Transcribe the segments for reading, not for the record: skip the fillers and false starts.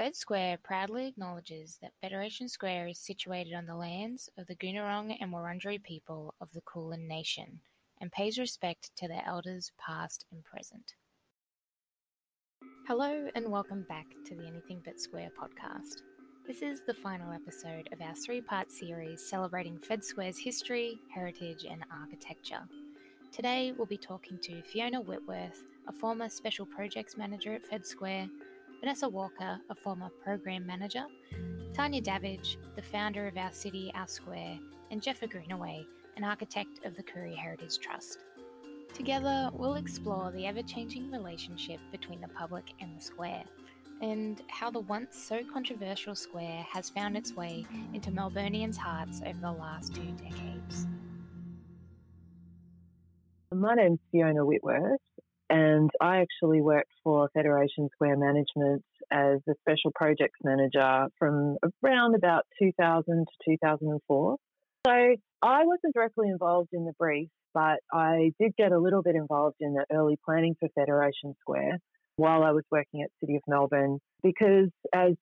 Fed Square proudly acknowledges that Federation Square is situated on the lands of the Gunarong and Wurundjeri people of the Kulin Nation and pays respect to their elders past and present. Hello and welcome back to the Anything But Square podcast. This is the final episode of our three-part series celebrating Fed Square's history, heritage and architecture. Today we'll be talking to Fiona Whitworth, a former Special Projects Manager at Fed Square, Vanessa Walker, a former Program Manager, Tanya Davidge, the founder of Our City, Our Square, and Jefa Greenaway, an architect of the Koorie Heritage Trust. Together, we'll explore the ever-changing relationship between the public and the square, and how the once so controversial square has found its way into Melburnians' hearts over the last 2 decades. My name's Fiona Whitworth, and I actually worked for Federation Square Management as a Special Projects Manager from around about 2000 to 2004. So I wasn't directly involved in the brief, but I did get a little bit involved in the early planning for Federation Square while I was working at City of Melbourne, because as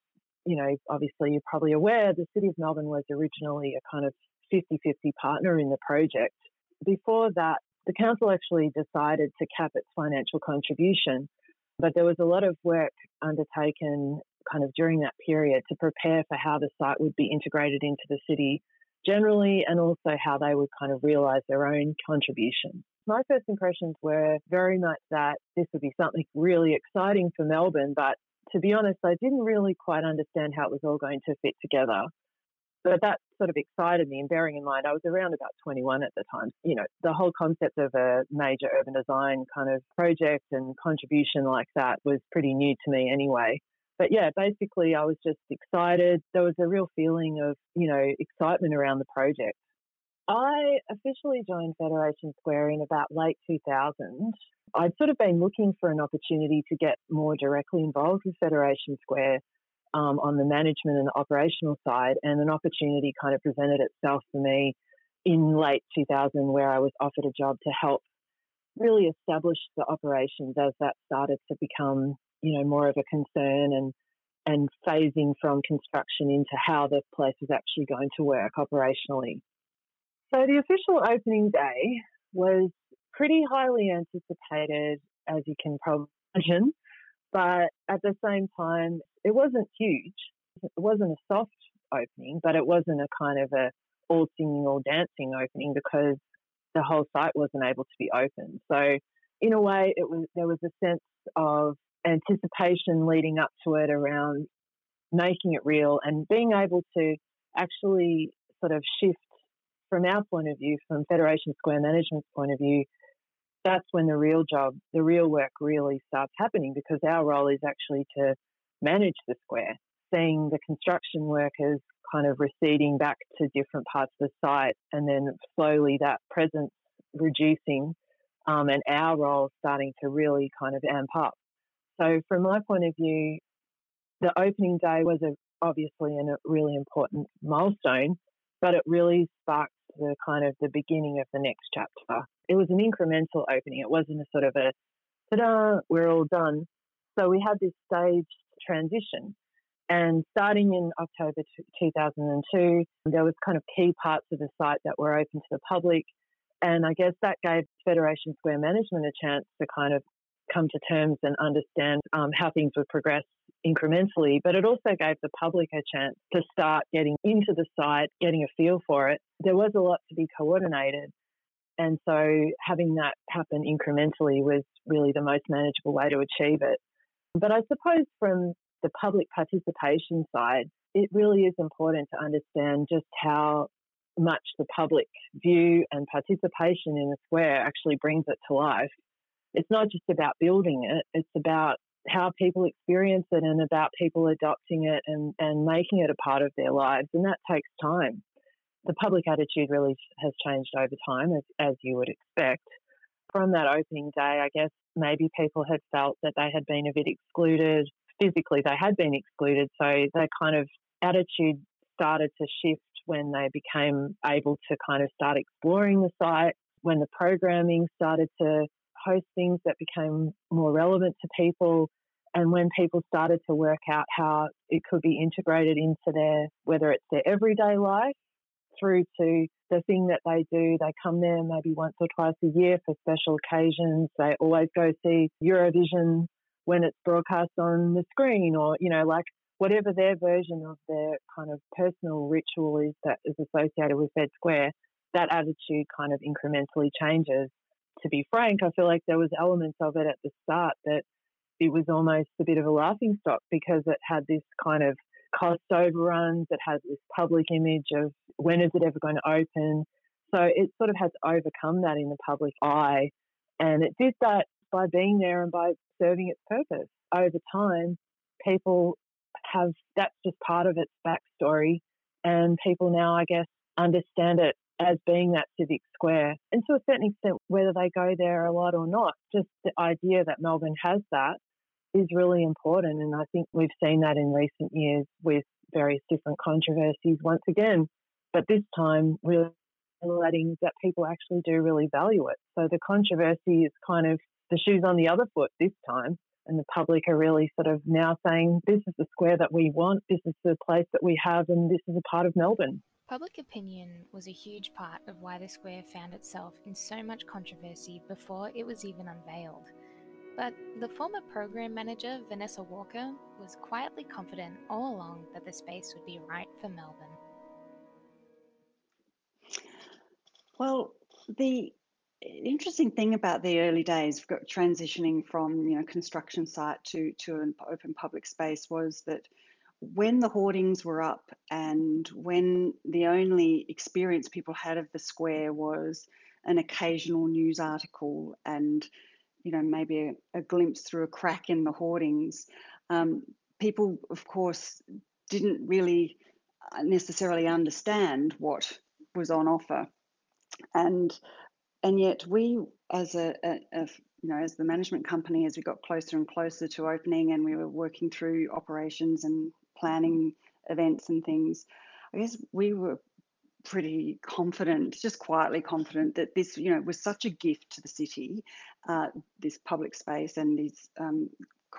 you know, obviously you're probably aware, the City of Melbourne was originally a kind of 50-50 partner in the project. Before that, the council actually decided to cap its financial contribution, but there was a lot of work undertaken kind of during that period to prepare for how the site would be integrated into the city generally, and also how they would kind of realise their own contribution. My first impressions were very much that this would be something really exciting for Melbourne, but to be honest, I didn't really quite understand how it was all going to fit together. But that sort of excited me, and bearing in mind I was around about 21 at the time, you know, the whole concept of a major urban design kind of project and contribution like that was pretty new to me anyway. But yeah, basically I was just excited. There was a real feeling of, you know, excitement around the project. I officially joined Federation Square in about late 2000. I'd sort of been looking for an opportunity to get more directly involved with Federation Square on the management and the operational side, and an opportunity kind of presented itself for me in late 2000 where I was offered a job to help really establish the operations as that started to become, you know, more of a concern and phasing from construction into how the place was actually going to work operationally. So the official opening day was pretty highly anticipated, as you can probably imagine, but at the same time, it wasn't huge. It wasn't a soft opening, but it wasn't a kind of a all singing, all dancing opening because the whole site wasn't able to be opened. So in a way, there was a sense of anticipation leading up to it around making it real and being able to actually sort of shift from our point of view, from Federation Square Management's point of view. That's when the real job, the real work really starts happening, because our role is actually to manage the square, seeing the construction workers kind of receding back to different parts of the site, and then slowly that presence reducing and our role starting to really kind of amp up. So from my point of view, the opening day was obviously a really important milestone, but it really sparked the kind of the beginning of the next chapter. It was an incremental opening. It wasn't a sort of a, ta-da, we're all done. So we had this staged transition. And starting in October 2002, there was kind of key parts of the site that were open to the public. And I guess that gave Federation Square Management a chance to kind of come to terms and understand how things would progress incrementally, but it also gave the public a chance to start getting into the site, getting a feel for it. There was a lot to be coordinated, and so having that happen incrementally was really the most manageable way to achieve it. But I suppose from the public participation side, it really is important to understand just how much the public view and participation in the square actually brings it to life. It's not just about building it, it's about how people experience it and about people adopting it and making it a part of their lives, and that takes time. The public attitude really has changed over time, as you would expect. From that opening day, I guess maybe people had felt that they had been a bit excluded. Physically, they had been excluded, so their kind of attitude started to shift when they became able to kind of start exploring the site, when the programming started to host things that became more relevant to people, And when people started to work out how it could be integrated into their, whether it's their everyday life through to the thing that they do, they come there maybe once or twice a year for special occasions. They always go see Eurovision when it's broadcast on the screen, or, you know, like whatever their version of their kind of personal ritual is that is associated with Fed Square, that attitude kind of incrementally changes. To be frank, I feel like there was elements of it at the start that it was almost a bit of a laughing stock because it had this kind of cost overruns, it had this public image of when is it ever going to open. So it sort of had to overcome that in the public eye. And it did that by being there and by serving its purpose. Over time, people have, that's just part of its backstory. And people now, I guess, understand it as being that civic square. And to a certain extent, whether they go there a lot or not, just the idea that Melbourne has that is really important. And I think we've seen that in recent years with various different controversies once again. But this time, really letting that people actually do really value it. So the controversy is kind of the shoes on the other foot this time. And the public are really sort of now saying, this is the square that we want, this is the place that we have, and this is a part of Melbourne. Public opinion was a huge part of why the square found itself in so much controversy before it was even unveiled. But the former program manager, Vanessa Walker, was quietly confident all along that the space would be right for Melbourne. Well, the interesting thing about the early days, transitioning from, you know, construction site to an open public space, was that when the hoardings were up and when the only experience people had of the square was an occasional news article and, you know, maybe a glimpse through a crack in the hoardings, people, of course, didn't really necessarily understand what was on offer. And yet we, as as the management company, as we got closer and closer to opening and we were working through operations and planning events and things, I guess we were pretty confident, just quietly confident, that this, you know, was such a gift to the city, this public space and these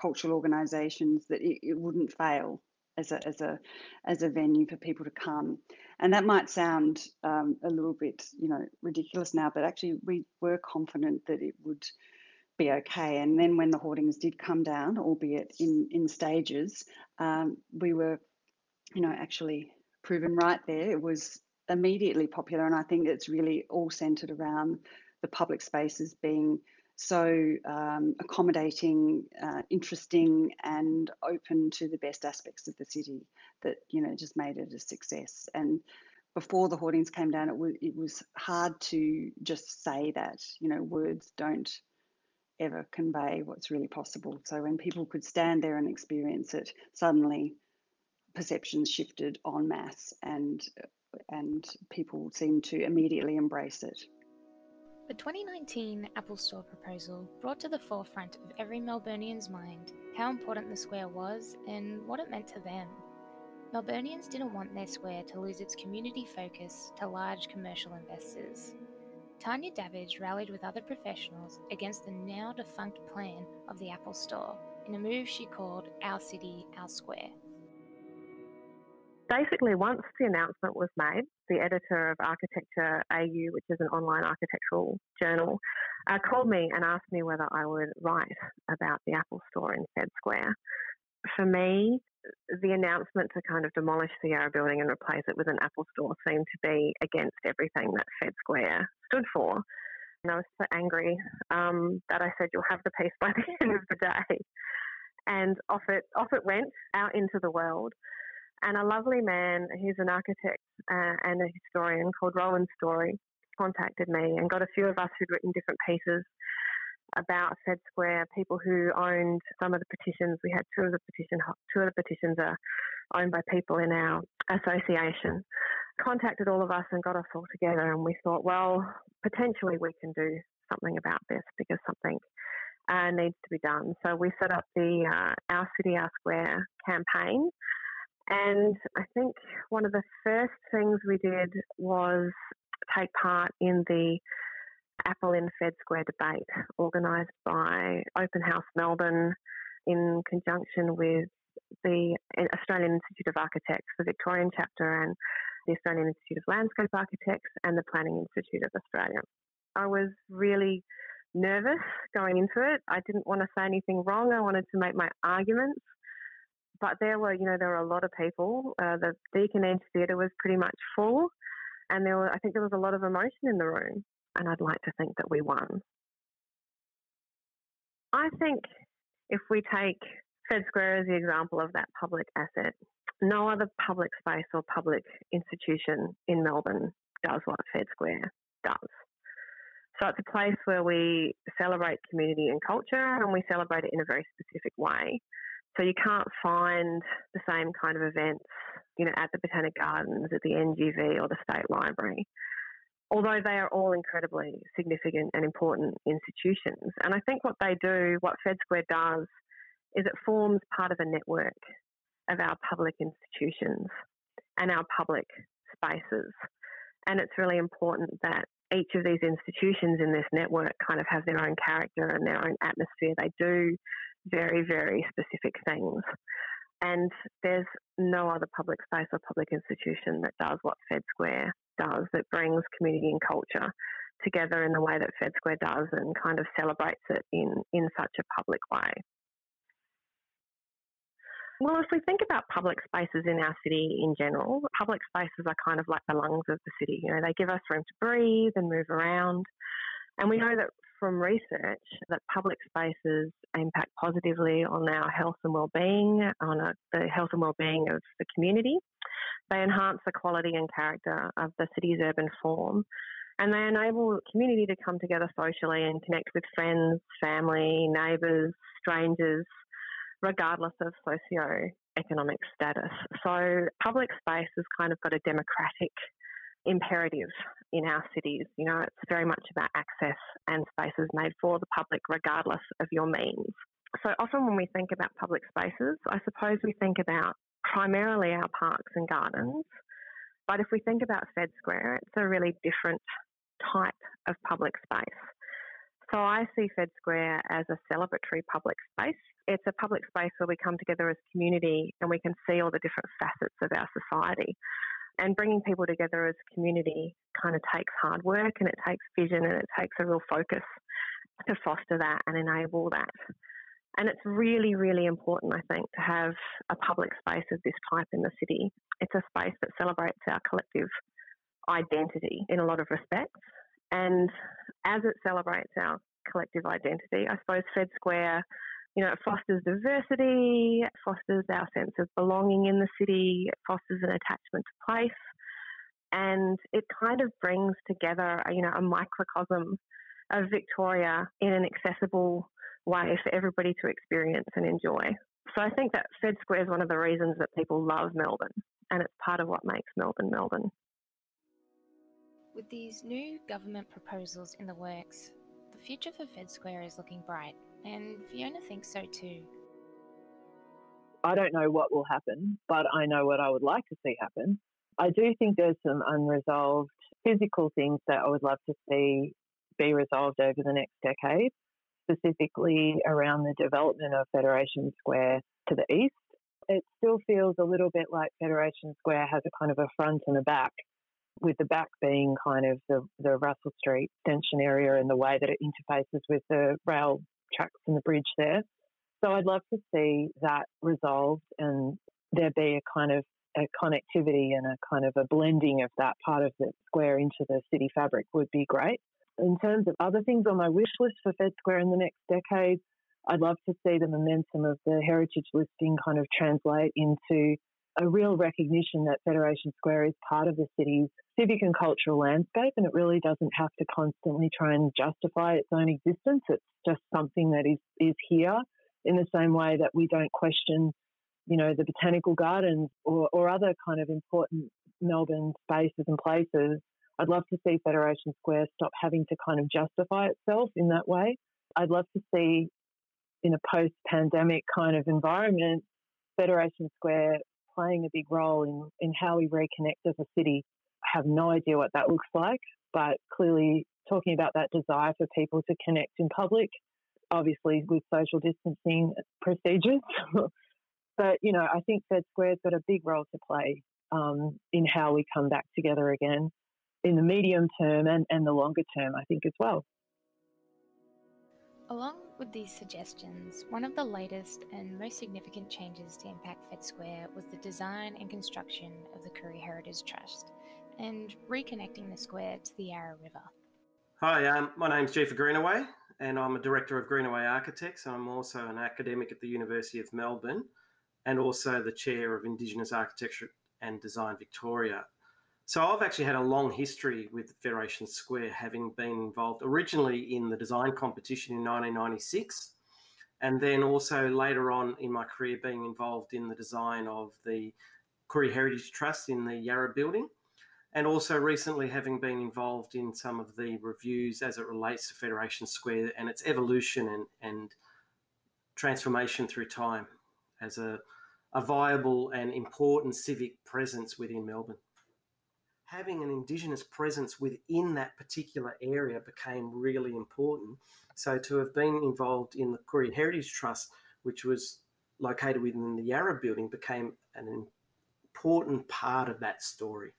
cultural organisations, that it wouldn't fail as a venue for people to come. And that might sound a little bit, you know, ridiculous now, but actually we were confident that it would be okay. And then when the hoardings did come down, albeit in stages, we were, you know, actually proven right there. It was immediately popular, and I think it's really all centred around the public spaces being so accommodating, interesting and open to the best aspects of the city, that, you know, just made it a success. And before the hoardings came down, it was hard to just say that, you know, words don't ever convey what's really possible. So when people could stand there and experience it, suddenly perceptions shifted en masse and people seemed to immediately embrace it. The 2019 Apple Store proposal brought to the forefront of every Melburnian's mind how important the square was and what it meant to them. Melburnians didn't want their square to lose its community focus to large commercial investors. Tanya Davidge rallied with other professionals against the now defunct plan of the Apple Store in a move she called Our City, Our Square. Basically, once the announcement was made, the editor of Architecture AU, which is an online architectural journal, called me and asked me whether I would write about the Apple Store in Fed Square. For me, the announcement to kind of demolish the Yarra building and replace it with an Apple Store seemed to be against everything that Fed Square stood for. And I was so angry that I said, "You'll have the piece by the end of the day." And off it went out into the world. And a lovely man, who's an architect and a historian called Roland Story, contacted me and got a few of us who'd written different pieces about Fed Square, people who owned some of the petitions. We had two of the petitions are owned by people in our association. Contacted all of us and got us all together, and we thought, well, potentially we can do something about this because something needs to be done. So we set up the Our City, Our Square campaign. And I think one of the first things we did was take part in the Apple in Fed Square debate organised by Open House Melbourne, in conjunction with the Australian Institute of Architects, the Victorian chapter, and the Australian Institute of Landscape Architects and the Planning Institute of Australia. I was really nervous going into it. I didn't want to say anything wrong. I wanted to make my arguments. But there were a lot of people. The Deakin Arts Theatre was pretty much full. And I think there was a lot of emotion in the room. And I'd like to think that we won. I think if we take Fed Square as the example of that public asset, no other public space or public institution in Melbourne does what Fed Square does. So it's a place where we celebrate community and culture, and we celebrate it in a very specific way. So you can't find the same kind of events, at the Botanic Gardens, at the NGV or the State Library, although they are all incredibly significant and important institutions. And I think what Fed Square does, is it forms part of a network of our public institutions and our public spaces. And it's really important that each of these institutions in this network kind of have their own character and their own atmosphere. They do very, very specific things. And there's no other public space or public institution that does what Fed Square does, that brings community and culture together in the way that Fed Square does and kind of celebrates it in such a public way. Well, if we think about public spaces in our city in general, public spaces are kind of like the lungs of the city. They give us room to breathe and move around. And we know that from research that public spaces impact positively on our health and well-being, the health and well-being of the community. They enhance the quality and character of the city's urban form. And they enable the community to come together socially and connect with friends, family, neighbours, strangers, regardless of socio-economic status. So public space has kind of got a democratic imperative in our cities. It's very much about access and spaces made for the public regardless of your means. So often when we think about public spaces, I suppose we think about primarily our parks and gardens. But if we think about Fed Square, it's a really different type of public space. So I see Fed Square as a celebratory public space. It's a public space where we come together as a community and we can see all the different facets of our society. And bringing people together as a community kind of takes hard work, and it takes vision, and it takes a real focus to foster that and enable that. And it's really, really important, I think, to have a public space of this type in the city. It's a space that celebrates our collective identity in a lot of respects. And as it celebrates our collective identity, I suppose Fed Square, it fosters diversity, it fosters our sense of belonging in the city, it fosters an attachment to place, and it kind of brings together, a microcosm of Victoria in an accessible way for everybody to experience and enjoy. So I think that Fed Square is one of the reasons that people love Melbourne, and it's part of what makes Melbourne, Melbourne. With these new government proposals in the works, the future for Fed Square is looking bright, and Fiona thinks so too. I don't know what will happen, but I know what I would like to see happen. I do think there's some unresolved physical things that I would love to see be resolved over the next decade, specifically around the development of Federation Square to the east. It still feels a little bit like Federation Square has a kind of a front and a back, with the back being kind of the Russell Street extension area and the way that it interfaces with the rail tracks and the bridge there. So I'd love to see that resolved and there be a kind of a connectivity and a kind of a blending of that part of the square into the city fabric would be great. In terms of other things on my wish list for Fed Square in the next decade, I'd love to see the momentum of the heritage listing kind of translate into a real recognition that Federation Square is part of the city's civic and cultural landscape, and it really doesn't have to constantly try and justify its own existence. It's just something that is here, in the same way that we don't question, the botanical gardens or other kind of important Melbourne spaces and places. I'd love to see Federation Square stop having to kind of justify itself in that way. I'd love to see, in a post-pandemic kind of environment, Federation Square playing a big role in how we reconnect as a city. I have no idea what that looks like, but clearly talking about that desire for people to connect in public obviously with social distancing procedures. But, you know, I think Fed Square's got a big role to play in how we come back together again in the medium term and the longer term, I think, as well. Along with these suggestions, one of the latest and most significant changes to impact Fed Square was the design and construction of the Koorie Heritage Trust and reconnecting the square to the Yarra River. Hi, my name's Jefa Greenaway and I'm a Director of Greenaway Architects. I'm also an academic at the University of Melbourne and also the Chair of Indigenous Architecture and Design Victoria. So I've actually had a long history with Federation Square, having been involved originally in the design competition in 1996, and then also later on in my career being involved in the design of the Koorie Heritage Trust in the Yarra building, and also recently having been involved in some of the reviews as it relates to Federation Square and its evolution and transformation through time as a viable and important civic presence within Melbourne. Having an Indigenous presence within that particular area became really important. So to have been involved in the Koorie Heritage Trust, which was located within the Yarra building, became an important part of that story.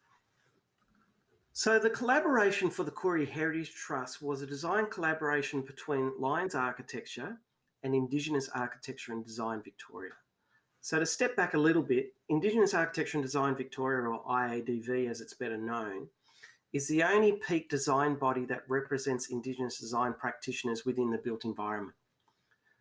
So the collaboration for the Koorie Heritage Trust was a design collaboration between Lyons Architecture and Indigenous Architecture and Design Victoria. So to step back a little bit, Indigenous Architecture and Design Victoria, or IADV as it's better known, is the only peak design body that represents Indigenous design practitioners within the built environment.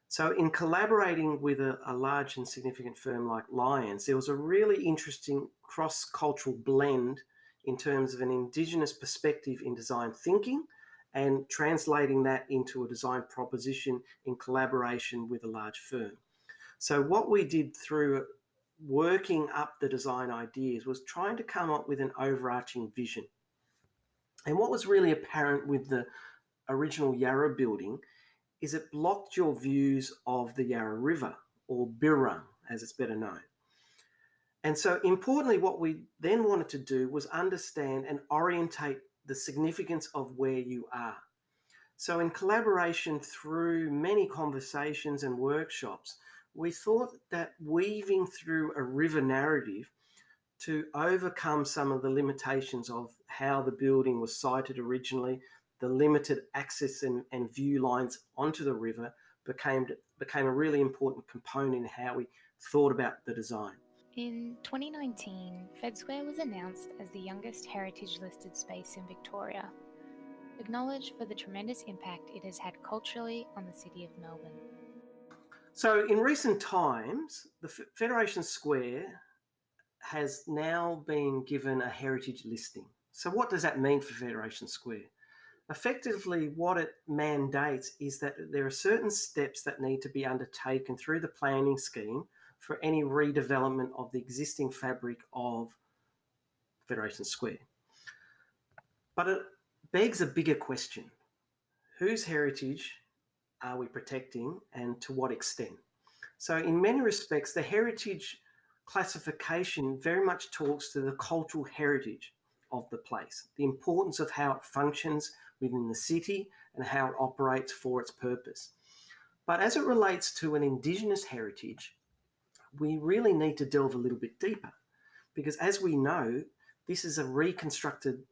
So in collaborating with a large and significant firm like Lyons, there was a really interesting cross-cultural blend in terms of an Indigenous perspective in design thinking and translating that into a design proposition in collaboration with a large firm. So what we did through working up the design ideas was trying to come up with an overarching vision. And what was really apparent with the original Yarra building is it blocked your views of the Yarra River, or Birrarung as it's better known. And so importantly, what we then wanted to do was understand and orientate the significance of where you are. So in collaboration through many conversations and workshops, we thought that weaving through a river narrative to overcome some of the limitations of how the building was sited originally, the limited access and view lines onto the river became a really important component in how we thought about the design. In 2019, Fed Square was announced as the youngest heritage-listed space in Victoria, acknowledged for the tremendous impact it has had culturally on the City of Melbourne. So in recent times, the Federation Square has now been given a heritage listing. So what does that mean for Federation Square? Effectively, what it mandates is that there are certain steps that need to be undertaken through the planning scheme for any redevelopment of the existing fabric of Federation Square. But it begs a bigger question. Whose heritage are we protecting and to what extent? So in many respects, the heritage classification very much talks to the cultural heritage of the place, the importance of how it functions within the city and how it operates for its purpose. But as it relates to an Indigenous heritage, we really need to delve a little bit deeper, because as we know, this is a reconstructed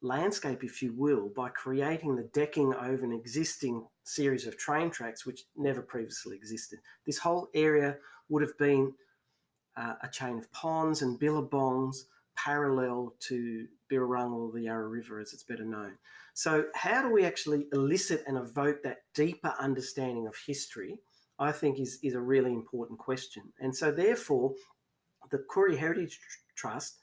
landscape, if you will, by creating the decking over an existing series of train tracks which never previously existed. This whole area would have been a chain of ponds and billabongs parallel to Birrarung, or the Yarra River as it's better known. So how do we actually elicit and evoke that deeper understanding of history, I think is a really important question. And so therefore, the Koorie Heritage Trust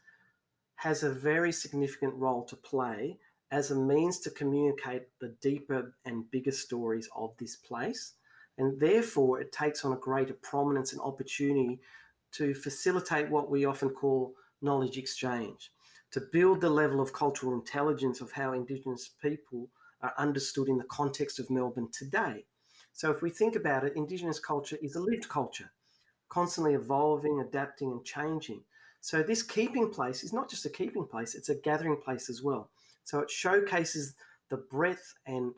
has a very significant role to play as a means to communicate the deeper and bigger stories of this place. And therefore, it takes on a greater prominence and opportunity to facilitate what we often call knowledge exchange, to build the level of cultural intelligence of how Indigenous people are understood in the context of Melbourne today. So if we think about it, Indigenous culture is a lived culture, constantly evolving, adapting and changing. So this keeping place is not just a keeping place, it's a gathering place as well. So it showcases the breadth and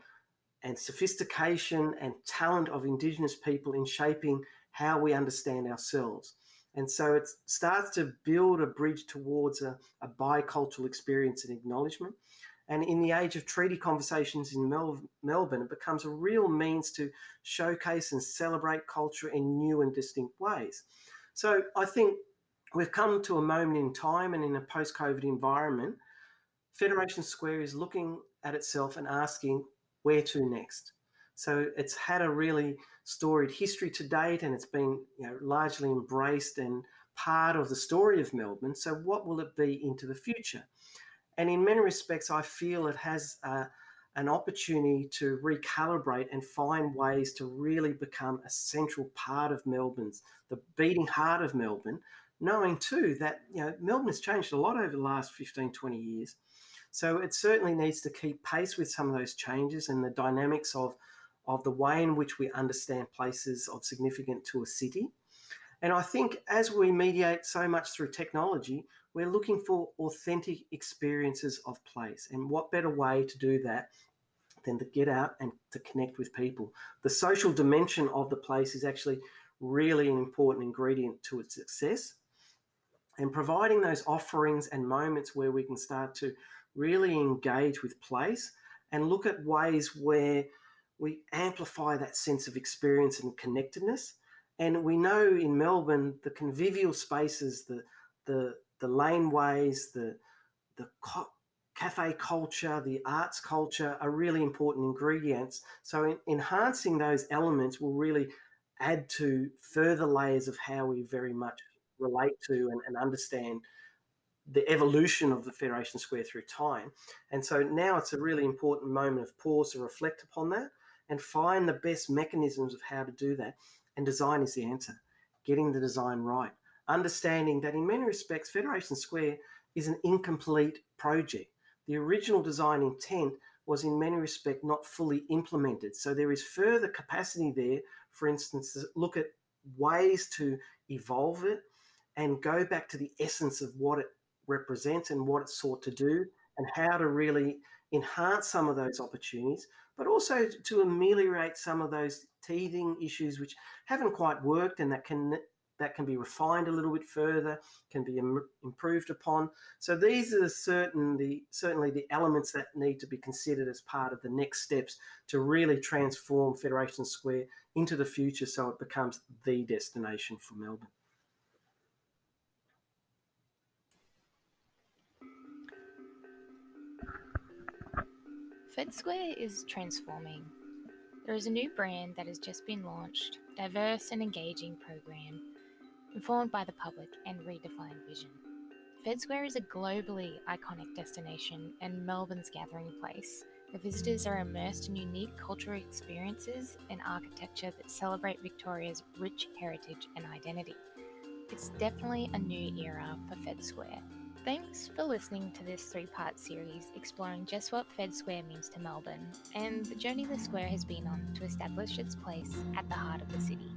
and sophistication and talent of Indigenous people in shaping how we understand ourselves. And so it starts to build a bridge towards a bicultural experience and acknowledgement. And in the age of treaty conversations in Melbourne, it becomes a real means to showcase and celebrate culture in new and distinct ways. So I think we've come to a moment in time, and in a post-COVID environment, Federation Square is looking at itself and asking, where to next? So it's had a really storied history to date, and it's been, you know, largely embraced and part of the story of Melbourne. So what will it be into the future? And in many respects, I feel it has an opportunity to recalibrate and find ways to really become a central part of Melbourne's, the beating heart of Melbourne, knowing too that, you know, Melbourne has changed a lot over the last 15, 20 years. So it certainly needs to keep pace with some of those changes and the dynamics of the way in which we understand places of significance to a city. And I think as we mediate so much through technology, we're looking for authentic experiences of place. And what better way to do that than to get out and to connect with people? The social dimension of the place is actually really an important ingredient to its success. And providing those offerings and moments where we can start to really engage with place and look at ways where we amplify that sense of experience and connectedness. And we know in Melbourne, the convivial spaces, the laneways, the cafe culture, the arts culture are really important ingredients. So enhancing those elements will really add to further layers of how we very much relate to and understand the evolution of the Federation Square through time. And so now it's a really important moment of pause to reflect upon that and find the best mechanisms of how to do that. And design is the answer, getting the design right, understanding that in many respects Federation Square is an incomplete project. The original design intent was in many respects not fully implemented. So there is further capacity there, for instance, to look at ways to evolve it and go back to the essence of what it represents and what it sought to do and how to really enhance some of those opportunities, but also to ameliorate some of those teething issues which haven't quite worked and that can be refined a little bit further, can be improved upon. So these are certainly the elements that need to be considered as part of the next steps to really transform Federation Square into the future so it becomes the destination for Melbourne. Fed Square is transforming. There is a new brand that has just been launched, diverse and engaging program, informed by the public and redefined vision. Fed Square is a globally iconic destination and Melbourne's gathering place, where visitors are immersed in unique cultural experiences and architecture that celebrate Victoria's rich heritage and identity. It's definitely a new era for Fed Square. Thanks for listening to this three-part series exploring just what Fed Square means to Melbourne and the journey the square has been on to establish its place at the heart of the city.